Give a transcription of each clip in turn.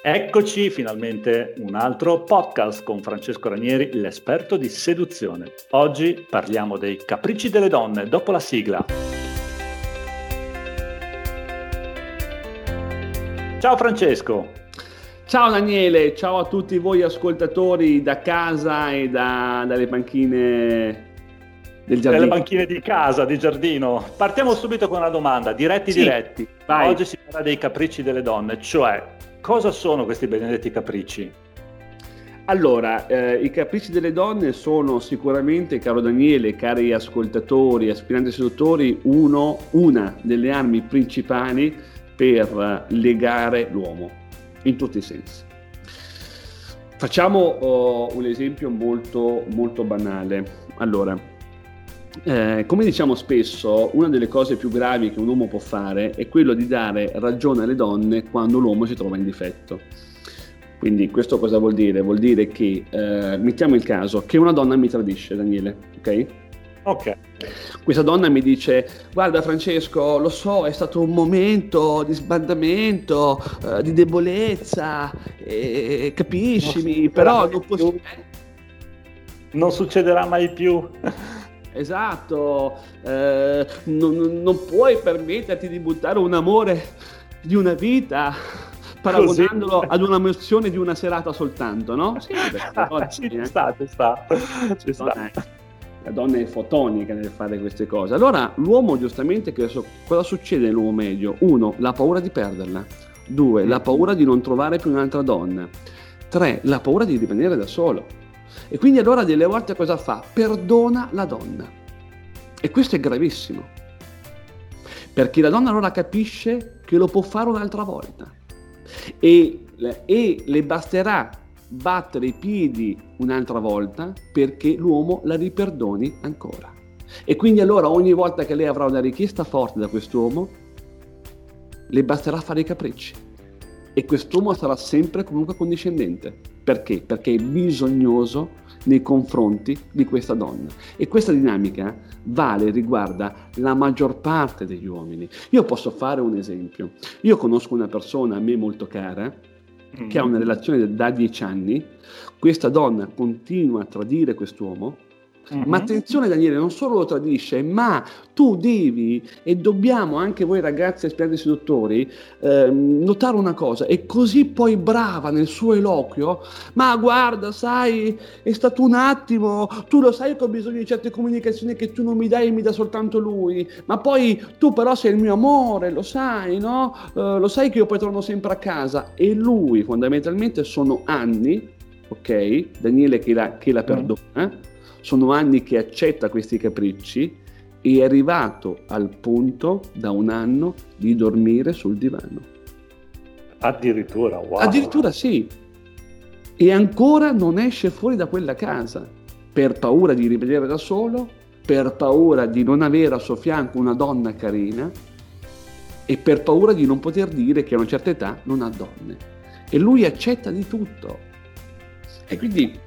Eccoci finalmente un altro podcast con Francesco Ranieri, l'esperto di seduzione. Oggi parliamo dei capricci delle donne, dopo la sigla. Ciao Francesco! Ciao Daniele, ciao a tutti voi ascoltatori da casa e dalle panchine del giardino. Dalle panchine di casa, di giardino. Partiamo subito con una domanda, diretti. Vai. Oggi si parla dei capricci delle donne, cioè... cosa sono questi benedetti capricci? Allora, i capricci delle donne sono sicuramente, caro Daniele, cari ascoltatori, aspiranti seduttori, una delle armi principali per legare l'uomo, in tutti i sensi. Facciamo un esempio molto, molto banale. Allora... come diciamo spesso, una delle cose più gravi che un uomo può fare è quello di dare ragione alle donne quando l'uomo si trova in difetto. Quindi questo cosa vuol dire? Vuol dire che, mettiamo il caso, che una donna mi tradisce, Daniele, ok? Ok. Questa donna mi dice, guarda Francesco, lo so, è stato un momento di sbandamento, di debolezza, capiscimi, non però non posso... non succederà mai più. Esatto, non puoi permetterti di buttare un amore di una vita paragonandolo così ad una emozione di una serata soltanto, no? Sì, vabbè, ci sta. La donna è fotonica nel fare queste cose. Allora l'uomo giustamente, cosa succede nell'uomo medio? 1, la paura di perderla. 2, la paura di non trovare più un'altra donna. 3, la paura di rimanere da solo. E quindi allora delle volte cosa fa? Perdona la donna. E questo è gravissimo, perché la donna allora capisce che lo può fare un'altra volta e le basterà battere i piedi un'altra volta perché l'uomo la riperdoni ancora. E quindi allora ogni volta che lei avrà una richiesta forte da quest'uomo, le basterà fare i capricci e quest'uomo sarà sempre comunque condiscendente. Perché? Perché è bisognoso nei confronti di questa donna. E questa dinamica riguarda la maggior parte degli uomini. Io posso fare un esempio. Io conosco una persona a me molto cara, che ha una relazione da 10 anni. Questa donna continua a tradire quest'uomo. Ma attenzione Daniele, non solo lo tradisce, ma tu devi e dobbiamo anche voi ragazzi esperti seduttori notare una cosa, è così poi brava nel suo eloquio, ma guarda sai è stato un attimo, tu lo sai che ho bisogno di certe comunicazioni che tu non mi dai e mi dà soltanto lui, ma poi tu però sei il mio amore, lo sai no? Lo sai che io poi torno sempre a casa e lui fondamentalmente sono anni, ok Daniele che la perdona. Sono anni che accetta questi capricci e è arrivato al punto da 1 anno di dormire sul divano. Addirittura, wow. Addirittura sì. E ancora non esce fuori da quella casa per paura di rimanere da solo, per paura di non avere a suo fianco una donna carina e per paura di non poter dire che a una certa età non ha donne. E lui accetta di tutto. E quindi...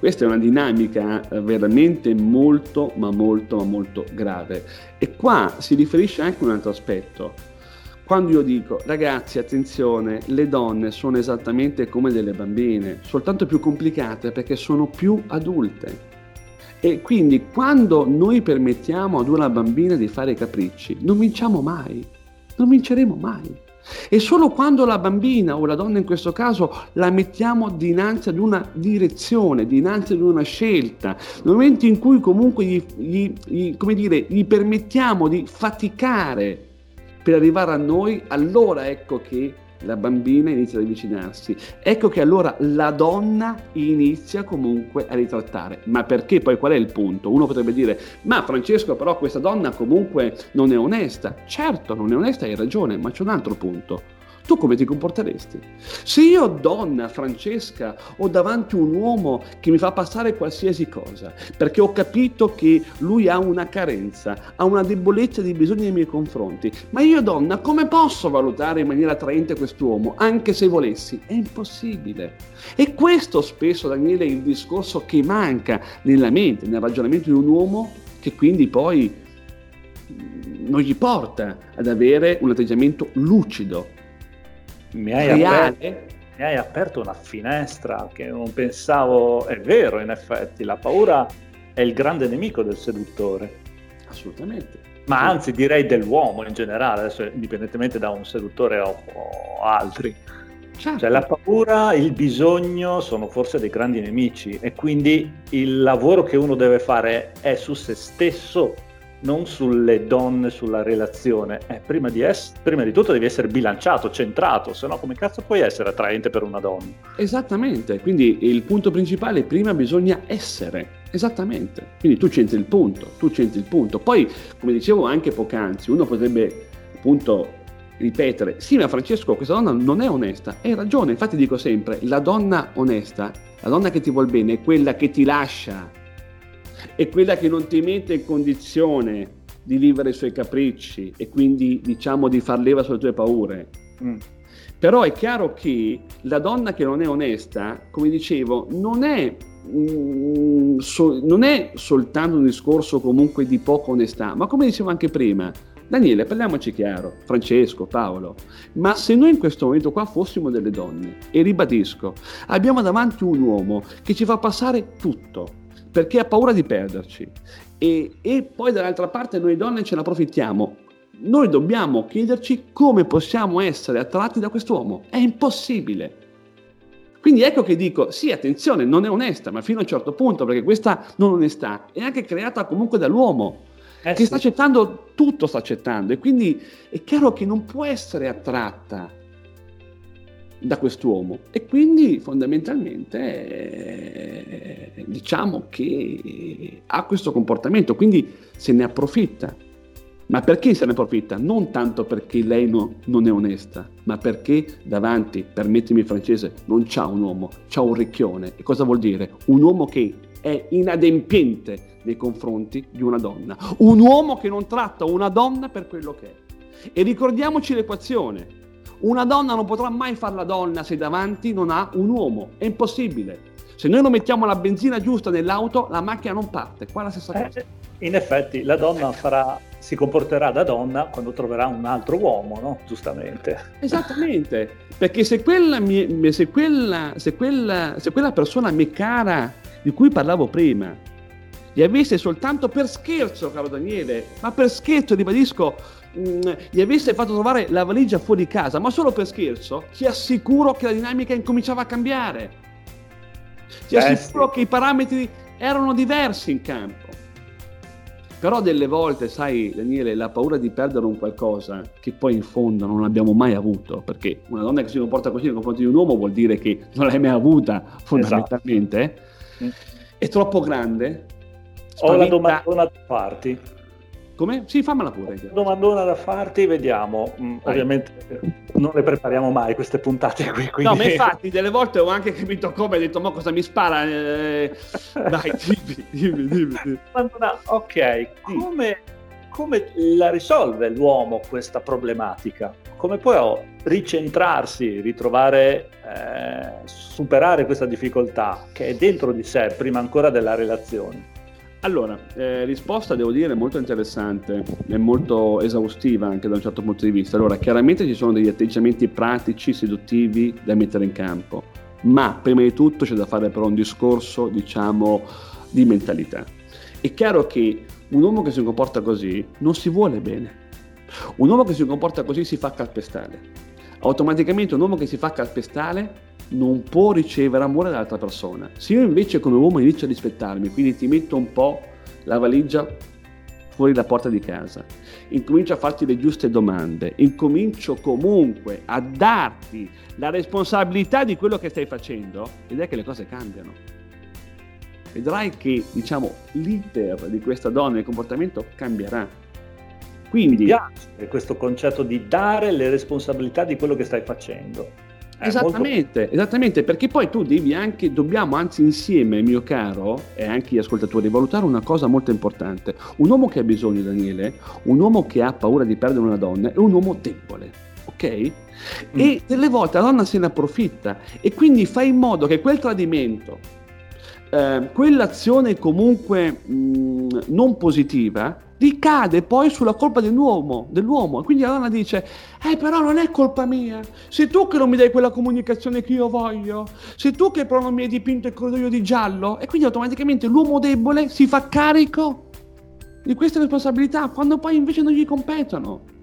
Questa è una dinamica veramente molto, ma molto, ma molto grave. E qua si riferisce anche a un altro aspetto. Quando io dico, ragazzi, attenzione, le donne sono esattamente come delle bambine, soltanto più complicate perché sono più adulte. E quindi quando noi permettiamo ad una bambina di fare capricci, non vinceremo mai. E solo quando la bambina o la donna in questo caso la mettiamo dinanzi ad una direzione, dinanzi ad una scelta, nel momento in cui comunque gli permettiamo di faticare per arrivare a noi, allora ecco che la bambina inizia ad avvicinarsi, ecco che allora la donna inizia comunque a ritrattare. Ma perché poi qual è il punto? Uno potrebbe dire, ma Francesco però questa donna comunque non è onesta. Certo, non è onesta, hai ragione, ma c'è un altro punto. Tu come ti comporteresti? Se io donna Francesca ho davanti un uomo che mi fa passare qualsiasi cosa, perché ho capito che lui ha una carenza, ha una debolezza di bisogno nei miei confronti, ma io donna come posso valutare in maniera attraente quest'uomo, anche se volessi? È impossibile. E questo spesso, Daniele, è il discorso che manca nella mente, nel ragionamento di un uomo che quindi poi non gli porta ad avere un atteggiamento lucido Mi hai aperto una finestra che non pensavo. È vero, in effetti, la paura è il grande nemico del seduttore. Assolutamente. Ma anzi, direi dell'uomo in generale, adesso indipendentemente da un seduttore o altri. Certo. Cioè la paura, il bisogno sono forse dei grandi nemici, e quindi il lavoro che uno deve fare è su se stesso, non sulle donne, sulla relazione. Prima di tutto devi essere bilanciato, centrato, se no come cazzo puoi essere attraente per una donna? Esattamente, quindi il punto principale, prima bisogna essere. Esattamente, quindi tu c'entri il punto. Poi, come dicevo anche poc'anzi, uno potrebbe appunto ripetere, sì ma Francesco questa donna non è onesta, hai ragione, infatti dico sempre, la donna onesta, la donna che ti vuol bene è quella che ti lascia, è quella che non ti mette in condizione di vivere i suoi capricci e quindi diciamo di far leva sulle tue paure. Però è chiaro che la donna che non è onesta, come dicevo, non è soltanto un discorso comunque di poca onestà, ma come dicevo anche prima, Daniele, parliamoci chiaro, Francesco, Paolo, ma se noi in questo momento qua fossimo delle donne, e ribadisco, abbiamo davanti un uomo che ci fa passare tutto, perché ha paura di perderci, e poi dall'altra parte noi donne ce ne approfittiamo, noi dobbiamo chiederci come possiamo essere attratti da quest'uomo, è impossibile. Quindi ecco che dico, sì, attenzione, non è onesta, ma fino a un certo punto, perché questa non onestà è anche creata comunque dall'uomo, che sta accettando tutto, e quindi è chiaro che non può essere attratta da quest'uomo, e quindi fondamentalmente diciamo che ha questo comportamento, quindi se ne approfitta. Ma perché se ne approfitta? Non tanto perché lei non è onesta, ma perché davanti, permettimi il francese, non c'ha un uomo, c'ha un ricchione. E cosa vuol dire? Un uomo che è inadempiente nei confronti di una donna, un uomo che non tratta una donna per quello che è. E ricordiamoci l'equazione: una donna non potrà mai far la donna se davanti non ha un uomo, è impossibile. Se noi non mettiamo la benzina giusta nell'auto, la macchina non parte. Qua è la stessa cosa. In effetti la donna si comporterà da donna quando troverà un altro uomo, no? Giustamente. Esattamente, perché se quella persona mi cara di cui parlavo prima, gli avesse soltanto per scherzo, caro Daniele, ma per scherzo, ribadisco, gli avesse fatto trovare la valigia fuori casa, ma solo per scherzo, ti assicuro che la dinamica incominciava a cambiare. Ti assicuro che i parametri erano diversi in campo. Però delle volte, sai Daniele, la paura di perdere un qualcosa che poi in fondo non abbiamo mai avuto, perché una donna che si comporta così nei confronti di un uomo vuol dire che non l'hai mai avuta, fondamentalmente. Esatto. È troppo grande. Ho la domandona da farti. Come? Sì, fammela pure. Domandona da farti, vediamo. Ovviamente non le prepariamo mai queste puntate qui. Quindi... No, ma infatti delle volte ho anche capito come, ho detto, ma cosa mi spara? Dai, dimmi. Ok, sì. Come la risolve l'uomo questa problematica? Come può ricentrarsi, ritrovare, superare questa difficoltà che è dentro di sé, prima ancora della relazione? Allora, risposta devo dire molto interessante, è molto esaustiva anche da un certo punto di vista. Allora, chiaramente ci sono degli atteggiamenti pratici, seduttivi da mettere in campo, ma prima di tutto c'è da fare però un discorso, diciamo, di mentalità. È chiaro che un uomo che si comporta così non si vuole bene, un uomo che si comporta così si fa calpestare, automaticamente un uomo che si fa calpestare non può ricevere amore dall'altra persona. Se io invece come uomo inizio a rispettarmi, quindi ti metto un po' la valigia fuori la porta di casa, incomincio a farti le giuste domande, incomincio comunque a darti la responsabilità di quello che stai facendo, ed è che le cose cambiano. Vedrai che, diciamo, l'iter di questa donna, il comportamento cambierà. Quindi mi piace questo concetto di dare le responsabilità di quello che stai facendo. Esattamente, perché poi tu devi anche, dobbiamo anzi insieme, mio caro, e anche gli ascoltatori, valutare una cosa molto importante. Un uomo che ha bisogno, Daniele, un uomo che ha paura di perdere una donna, è un uomo debole, ok? E delle volte la donna se ne approfitta, e quindi fa in modo che quel tradimento, quell'azione comunque non positiva ricade poi sulla colpa dell'uomo. E quindi la donna dice, però non è colpa mia, sei tu che non mi dai quella comunicazione che io voglio, sei tu che però non mi hai dipinto il corridoio di giallo. E quindi automaticamente l'uomo debole si fa carico di queste responsabilità quando poi invece non gli competono.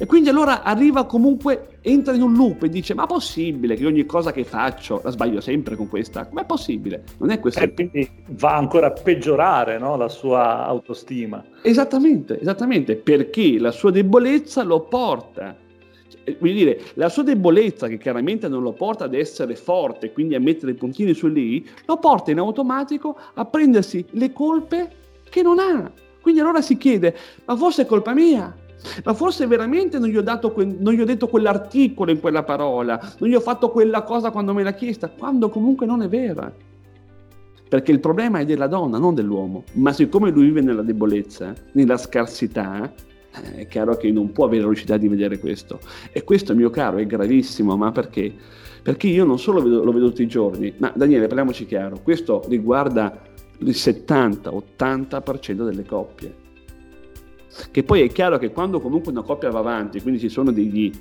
E quindi allora arriva comunque, entra in un loop e dice, ma possibile che ogni cosa che faccio la sbaglio sempre con questa? Com'è possibile? Non è questo. E quindi va ancora a peggiorare, no? La sua autostima. Esattamente, perché la sua debolezza lo porta. Voglio dire, la sua debolezza, che chiaramente non lo porta ad essere forte, quindi a mettere i puntini su lì, lo porta in automatico a prendersi le colpe che non ha. Quindi allora si chiede, ma forse è colpa mia? Ma forse veramente non gli ho detto quell'articolo in quella parola, non gli ho fatto quella cosa quando me l'ha chiesta, quando comunque non è vera. Perché il problema è della donna, non dell'uomo. Ma siccome lui vive nella debolezza, nella scarsità, è chiaro che non può avere la lucidità di vedere questo. E questo, mio caro, è gravissimo. Ma perché? Perché io non solo lo vedo tutti i giorni, ma Daniele, parliamoci chiaro, questo riguarda il 70-80% delle coppie. Che poi è chiaro che quando comunque una coppia va avanti, quindi ci sono delle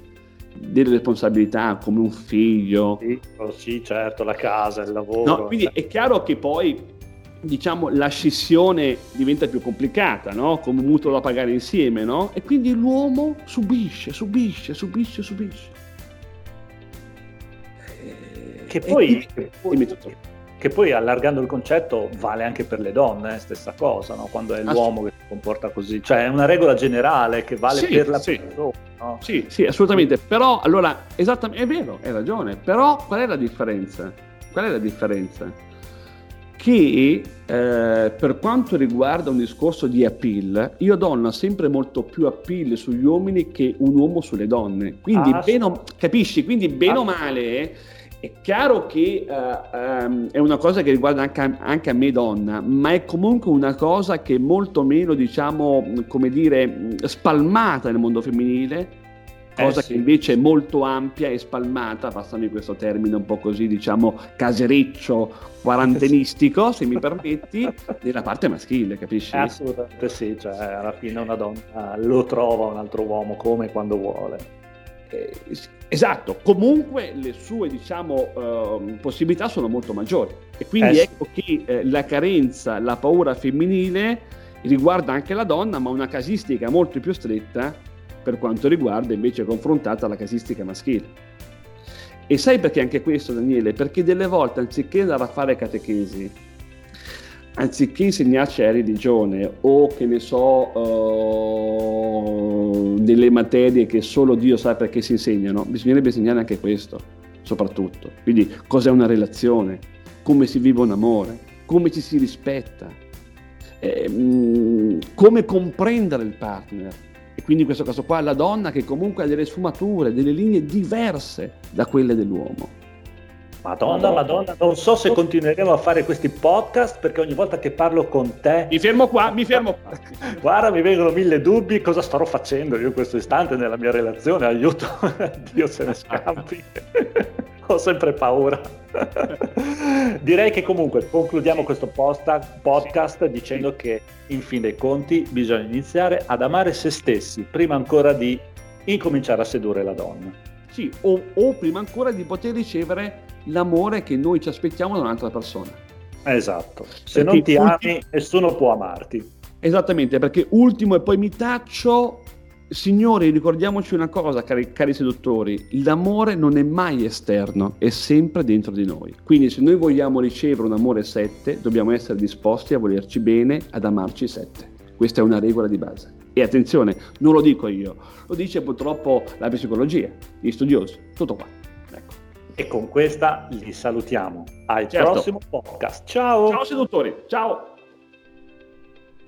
responsabilità come un figlio, sì, certo, la casa, il lavoro, no? Quindi è chiaro che poi, diciamo, la scissione diventa più complicata, no? Come un mutuo da pagare insieme, no? E quindi l'uomo subisce. Che poi allargando il concetto vale anche per le donne, stessa cosa, no? Quando è l'uomo che si comporta così, cioè è una regola generale che vale per la persona, no? Sì, assolutamente. Però allora, esattamente, è vero, hai ragione, però qual è la differenza? Che per quanto riguarda un discorso di appeal, io donna sempre molto più appeal sugli uomini che un uomo sulle donne, quindi capisci? Quindi bene o male... È chiaro che è una cosa che riguarda anche a me donna, ma è comunque una cosa che è molto meno, diciamo, come dire, spalmata nel mondo femminile, cosa che invece è molto ampia e spalmata, passami questo termine un po' così, diciamo, casereccio, quarantenistico, se mi permetti, nella parte maschile, capisci? Assolutamente sì, cioè alla fine una donna lo trova un altro uomo come e quando vuole. Esatto, comunque le sue, diciamo, possibilità sono molto maggiori e quindi ecco che la carenza, la paura femminile riguarda anche la donna, ma una casistica molto più stretta per quanto riguarda invece confrontata alla casistica maschile. E sai perché anche questo, Daniele? Perché delle volte anziché andare a fare catechesi, anziché insegnarci a religione o che ne so delle materie che solo Dio sa perché si insegnano, bisognerebbe insegnare anche questo soprattutto, quindi cos'è una relazione, come si vive un amore, come ci si rispetta, come comprendere il partner. E quindi in questo caso qua la donna che comunque ha delle sfumature, delle linee diverse da quelle dell'uomo. Madonna, non so se continueremo a fare questi podcast perché ogni volta che parlo con te... Mi fermo qua. Guarda, mi vengono 1000 dubbi, cosa starò facendo io in questo istante nella mia relazione, aiuto, Dio se ne scampi, ho sempre paura. Direi che comunque concludiamo questo podcast dicendo che in fin dei conti bisogna iniziare ad amare se stessi prima ancora di incominciare a sedurre la donna. Sì, o prima ancora di poter ricevere l'amore che noi ci aspettiamo da un'altra persona. Esatto, se non ti ami nessuno può amarti. Esattamente, perché ultimo e poi mi taccio, signori, ricordiamoci una cosa, cari seduttori, l'amore non è mai esterno, è sempre dentro di noi. Quindi se noi vogliamo ricevere un amore 7, dobbiamo essere disposti a volerci bene, ad amarci 7. Questa è una regola di base. E attenzione, non lo dico io, lo dice purtroppo la psicologia, gli studiosi, tutto qua. Ecco. E con questa li salutiamo. Al prossimo podcast. Ciao seduttori, ciao!